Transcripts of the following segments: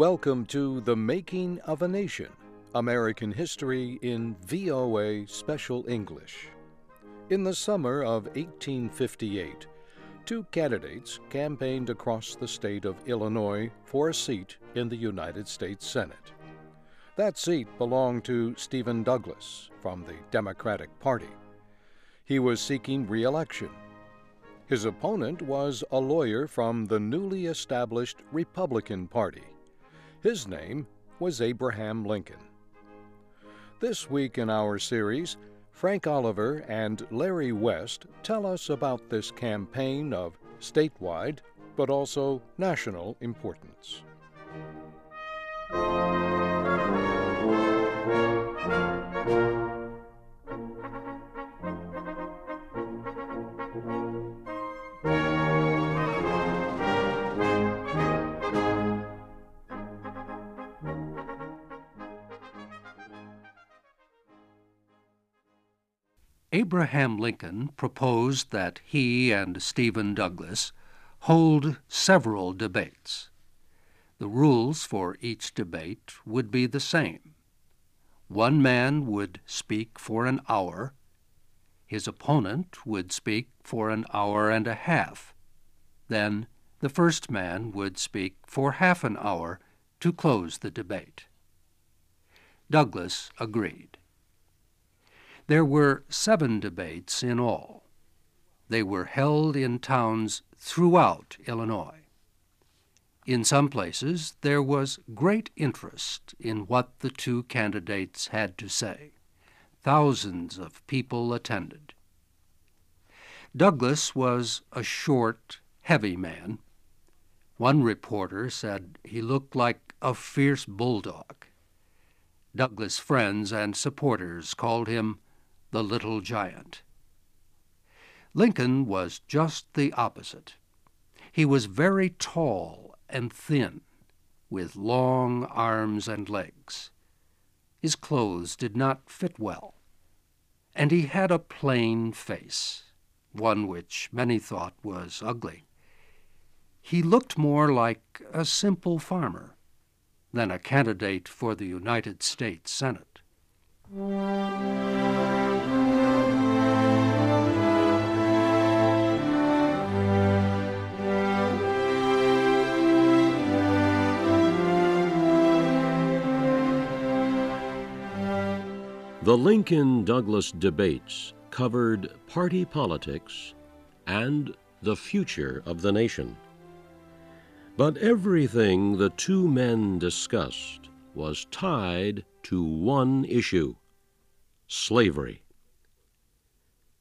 Welcome to The Making of a Nation, American History in VOA Special English. In the summer of 1858, two candidates campaigned across the state of Illinois for a seat in the United States Senate. That seat belonged to Stephen Douglas from the Democratic Party. He was seeking re-election. His opponent was a lawyer from the newly established Republican Party. His name was Abraham Lincoln. This week in our series, Frank Oliver and Larry West tell us about this campaign of statewide but also national importance. Abraham Lincoln proposed that he and Stephen Douglas hold several debates. The rules for each debate would be the same. One man would speak for an hour. His opponent would speak for an hour and a half. Then the first man would speak for half an hour to close the debate. Douglas agreed. There were 7 debates in all. They were held in towns throughout Illinois. In some places, there was great interest in what the two candidates had to say. Thousands of people attended. Douglas was a short, heavy man. One reporter said he looked like a fierce bulldog. Douglas' friends and supporters called him the Little Giant. Lincoln was just the opposite. He was very tall and thin, with long arms and legs. His clothes did not fit well, and he had a plain face, one which many thought was ugly. He looked more like a simple farmer than a candidate for the United States Senate. The Lincoln-Douglas debates covered party politics and the future of the nation. But everything the two men discussed was tied to one issue: slavery.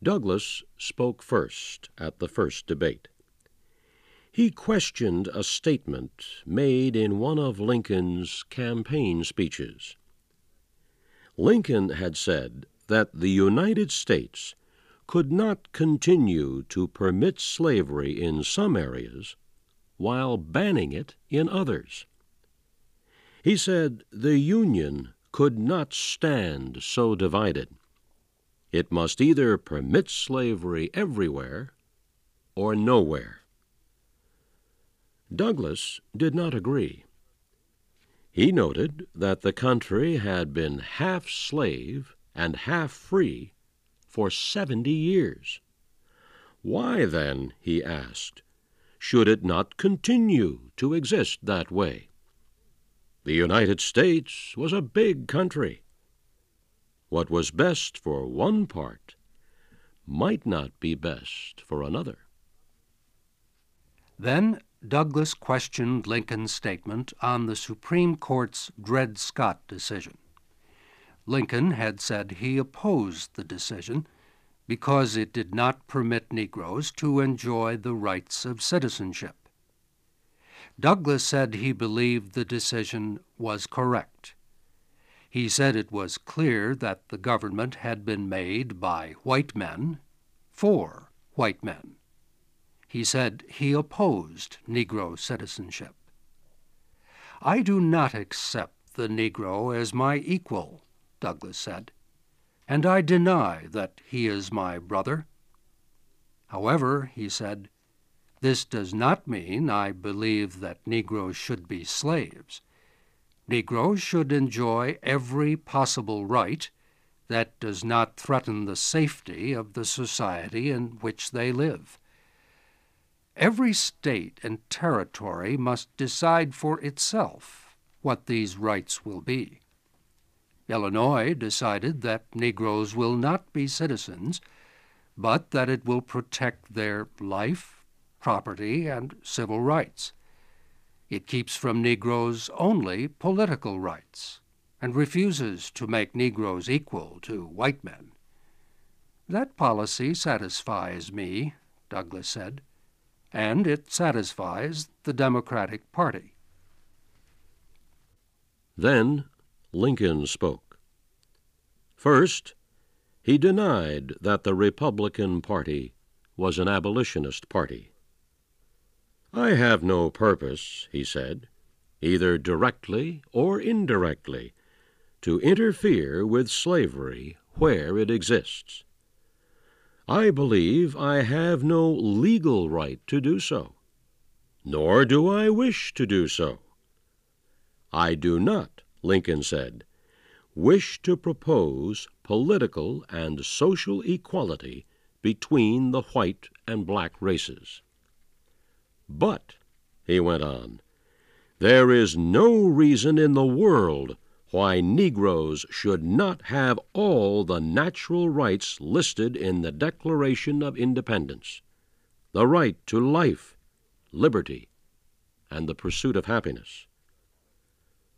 Douglas spoke first at the first debate. He questioned a statement made in one of Lincoln's campaign speeches. Lincoln had said that the United States could not continue to permit slavery in some areas while banning it in others. He said the Union could not stand so divided. It must either permit slavery everywhere or nowhere. Douglas did not agree. He noted that the country had been half slave and half free for 70 years. Why then, he asked, should it not continue to exist that way? The United States was a big country. What was best for one part might not be best for another. Then Douglas questioned Lincoln's statement on the Supreme Court's Dred Scott decision. Lincoln had said he opposed the decision because it did not permit Negroes to enjoy the rights of citizenship. Douglas said he believed the decision was correct. He said it was clear that the government had been made by white men for white men. He said he opposed Negro citizenship. "I do not accept the Negro as my equal," Douglas said, "and I deny that he is my brother. However," he said, "this does not mean I believe that Negroes should be slaves, Negroes should enjoy every possible right that does not threaten the safety of the society in which they live. Every state and territory must decide for itself what these rights will be. Illinois decided that Negroes will not be citizens, but that it will protect their life, property, and civil rights. It keeps from Negroes only political rights and refuses to make Negroes equal to white men. "That policy satisfies me," Douglas said, and it satisfies the Democratic Party. Then Lincoln spoke. First, he denied that the Republican Party was an abolitionist party. "I have no purpose," he said, "either directly or indirectly, to interfere with slavery where it exists. I believe I have no legal right to do so, nor do I wish to do so. I do not," Lincoln said, "wish to propose political and social equality between the white and black races. But," he went on, "there is no reason in the world why Negroes should not have all the natural rights listed in the Declaration of Independence, the right to life, liberty, and the pursuit of happiness."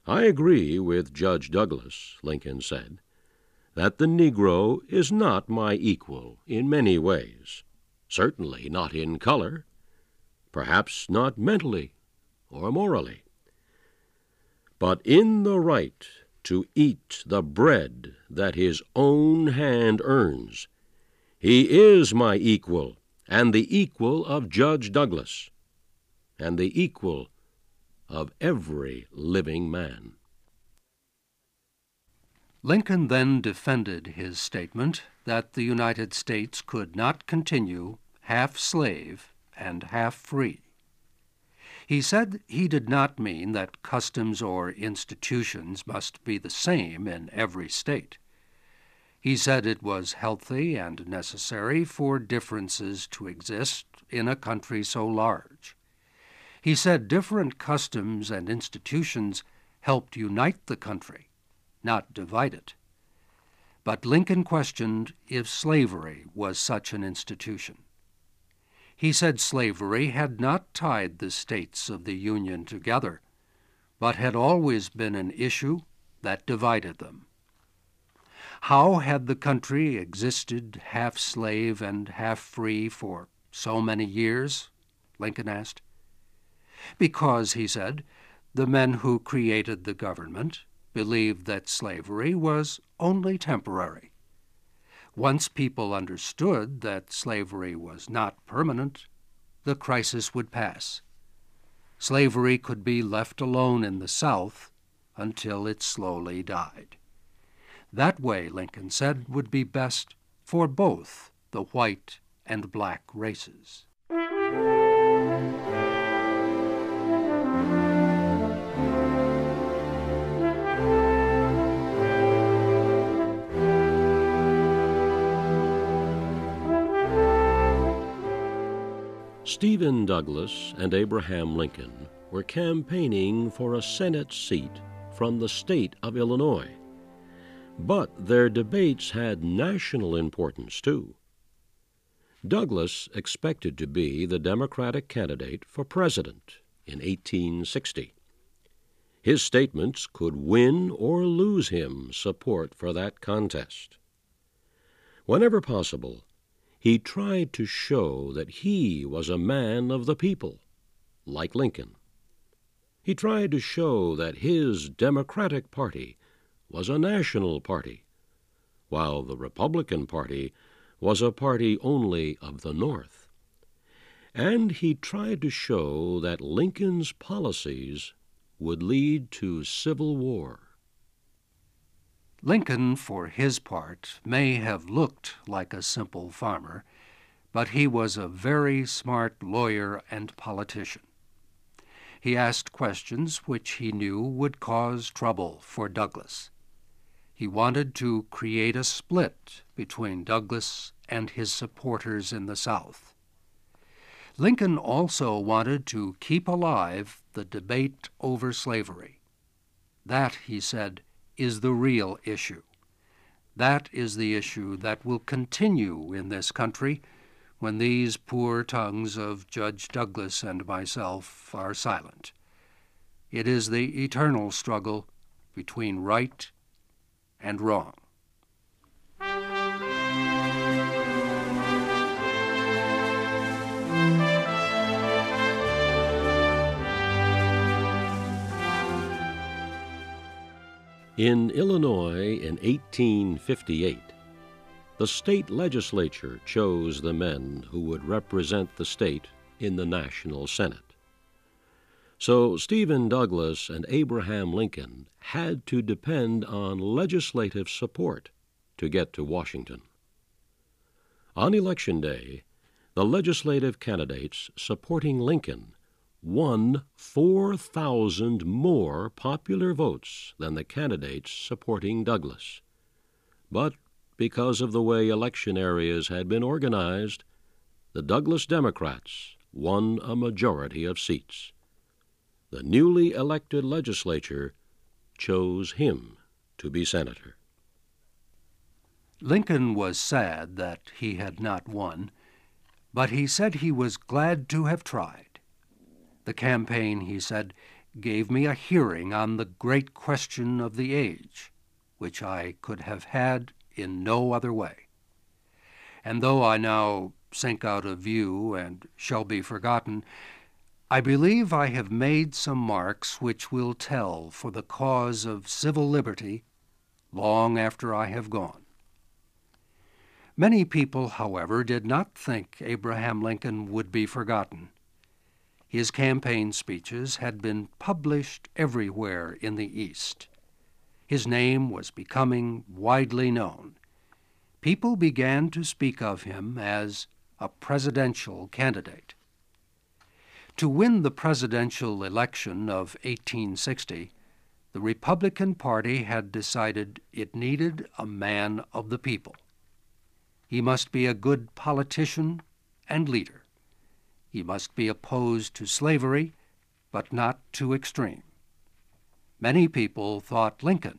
"I agree with Judge Douglas," Lincoln said, "that the Negro is not my equal in many ways, certainly not in color, perhaps not mentally or morally. But in the right to eat the bread that his own hand earns, he is my equal and the equal of Judge Douglas and the equal of every living man." Lincoln then defended his statement that the United States could not continue half-slave and half-free. He said he did not mean that customs or institutions must be the same in every state. He said it was healthy and necessary for differences to exist in a country so large. He said different customs and institutions helped unite the country, not divide it. But Lincoln questioned if slavery was such an institution. He said slavery had not tied the states of the Union together, but had always been an issue that divided them. How had the country existed half-slave and half-free for so many years? Lincoln asked. Because, he said, the men who created the government believed that slavery was only temporary. Once people understood that slavery was not permanent, the crisis would pass. Slavery could be left alone in the South until it slowly died. That way, Lincoln said, would be best for both the white and black races. Stephen Douglas and Abraham Lincoln were campaigning for a Senate seat from the state of Illinois, but their debates had national importance too. Douglas expected to be the Democratic candidate for president in 1860. His statements could win or lose him support for that contest. Whenever possible, he tried to show that he was a man of the people, like Lincoln. He tried to show that his Democratic Party was a national party, while the Republican Party was a party only of the North. And he tried to show that Lincoln's policies would lead to civil war. Lincoln, for his part, may have looked like a simple farmer, but he was a very smart lawyer and politician. He asked questions which he knew would cause trouble for Douglas. He wanted to create a split between Douglas and his supporters in the South. Lincoln also wanted to keep alive the debate over slavery. That, he said, is the real issue. That is the issue that will continue in this country when these poor tongues of Judge Douglas and myself are silent. It is the eternal struggle between right and wrong. In Illinois in 1858, the state legislature chose the men who would represent the state in the National Senate. So Stephen Douglas and Abraham Lincoln had to depend on legislative support to get to Washington. On Election Day, the legislative candidates supporting Lincoln won 4,000 more popular votes than the candidates supporting Douglas. But because of the way election areas had been organized, the Douglas Democrats won a majority of seats. The newly elected legislature chose him to be senator. Lincoln was sad that he had not won, but he said he was glad to have tried. The campaign, he said, gave me a hearing on the great question of the age, which I could have had in no other way. And though I now sink out of view and shall be forgotten, I believe I have made some marks which will tell for the cause of civil liberty long after I have gone. Many people, however, did not think Abraham Lincoln would be forgotten. His campaign speeches had been published everywhere in the East. His name was becoming widely known. People began to speak of him as a presidential candidate. To win the presidential election of 1860, the Republican Party had decided it needed a man of the people. He must be a good politician and leader. He must be opposed to slavery, but not too extreme. Many people thought Lincoln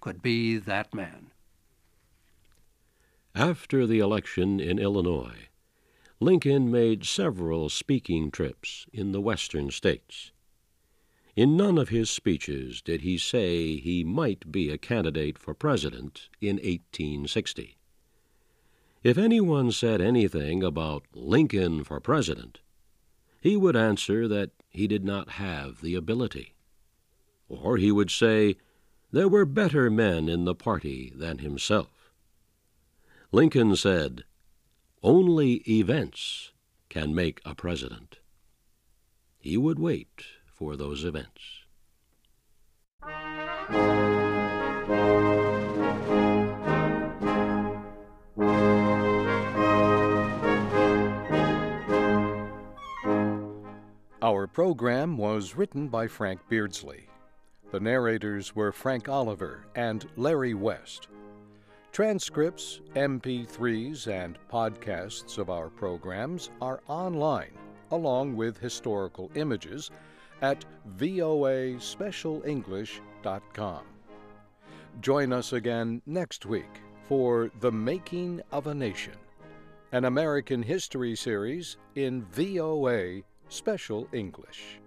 could be that man. After the election in Illinois, Lincoln made several speaking trips in the western states. In none of his speeches did he say he might be a candidate for president in 1860. If anyone said anything about Lincoln for president, he would answer that he did not have the ability. Or he would say there were better men in the party than himself. Lincoln said, "Only events can make a president." He would wait for those events. Our program was written by Frank Beardsley. The narrators were Frank Oliver and Larry West. Transcripts, MP3s, and podcasts of our programs are online, along with historical images, at voaspecialenglish.com. Join us again next week for The Making of a Nation, an American history series in VOA Special English.